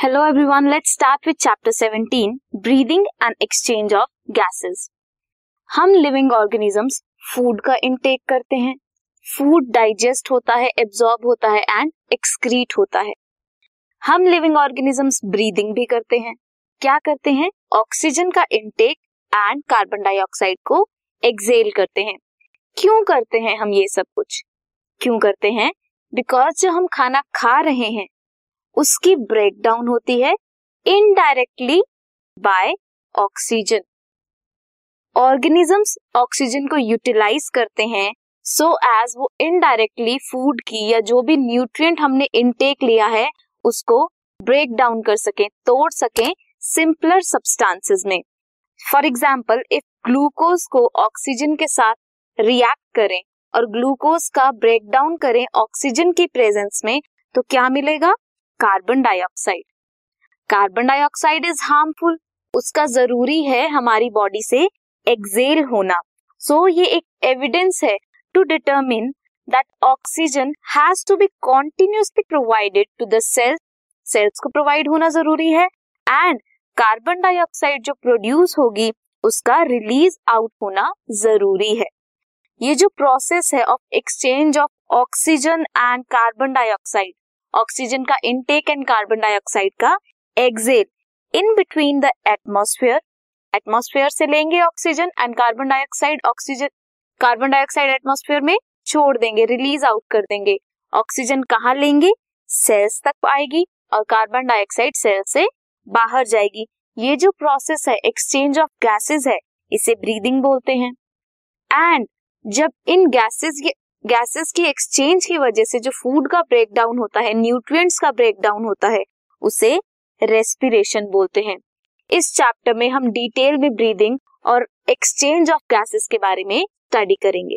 Hello everyone, let's start with chapter 17 breathing and exchange of gases. हम living organisms food का intake करते हैं, food digest होता है, एब्जॉर्ब होता है एंड एक्सक्रीट होता है। हम लिविंग ऑर्गेनिजम्स ब्रीदिंग भी करते हैं। क्या करते हैं? ऑक्सीजन का इनटेक एंड कार्बन डाइऑक्साइड को एक्सहेल करते हैं। क्यों करते हैं हम ये सब कुछ? क्यों करते हैं? बिकॉज जो हम खाना खा रहे हैं उसकी ब्रेकडाउन होती है indirectly by oxygen. Organisms oxygen को यूटिलाइज करते हैं सो एज वो इनडायरेक्टली फूड की या जो भी न्यूट्रिएंट हमने इनटेक लिया है उसको ब्रेक डाउन कर सकें, तोड़ सकें सिंपलर सब्सटेंसेस में। फॉर एग्जाम्पल, इफ ग्लूकोज को ऑक्सीजन के साथ रिएक्ट करें और ग्लूकोज का ब्रेक डाउन करें ऑक्सीजन की प्रेजेंस में तो क्या मिलेगा? Carbon dioxide. Carbon dioxide is harmful, उसका जरूरी है हमारी बॉडी से एक्सहेल होना। सो ये एक एविडेंस है to determine that oxygen has to be continuously provided to the cells. Cells को प्रोवाइड होना जरूरी है एंड कार्बन डाइऑक्साइड जो प्रोड्यूस होगी उसका रिलीज आउट होना जरूरी है। ये जो प्रोसेस है of exchange of oxygen and carbon dioxide, oxygen का इनटेक एंड कार्बन डाइऑक्साइड का exhale in between the atmosphere. Atmosphere से लेंगे oxygen and carbon dioxide atmosphere में छोड़ देंगे, रिलीज आउट कर देंगे। ऑक्सीजन कहाँ लेंगे? सेल्स तक आएगी और कार्बन डाइऑक्साइड सेल से बाहर जाएगी। ये जो प्रोसेस है एक्सचेंज ऑफ गैसेस है, इसे ब्रीदिंग बोलते हैं। एंड जब इन गैसेस की एक्सचेंज की वजह से जो फूड का ब्रेकडाउन होता है, न्यूट्रिएंट्स का ब्रेकडाउन होता है, उसे रेस्पिरेशन बोलते हैं। इस चैप्टर में हम डिटेल में ब्रीदिंग और एक्सचेंज ऑफ गैसेस के बारे में स्टडी करेंगे।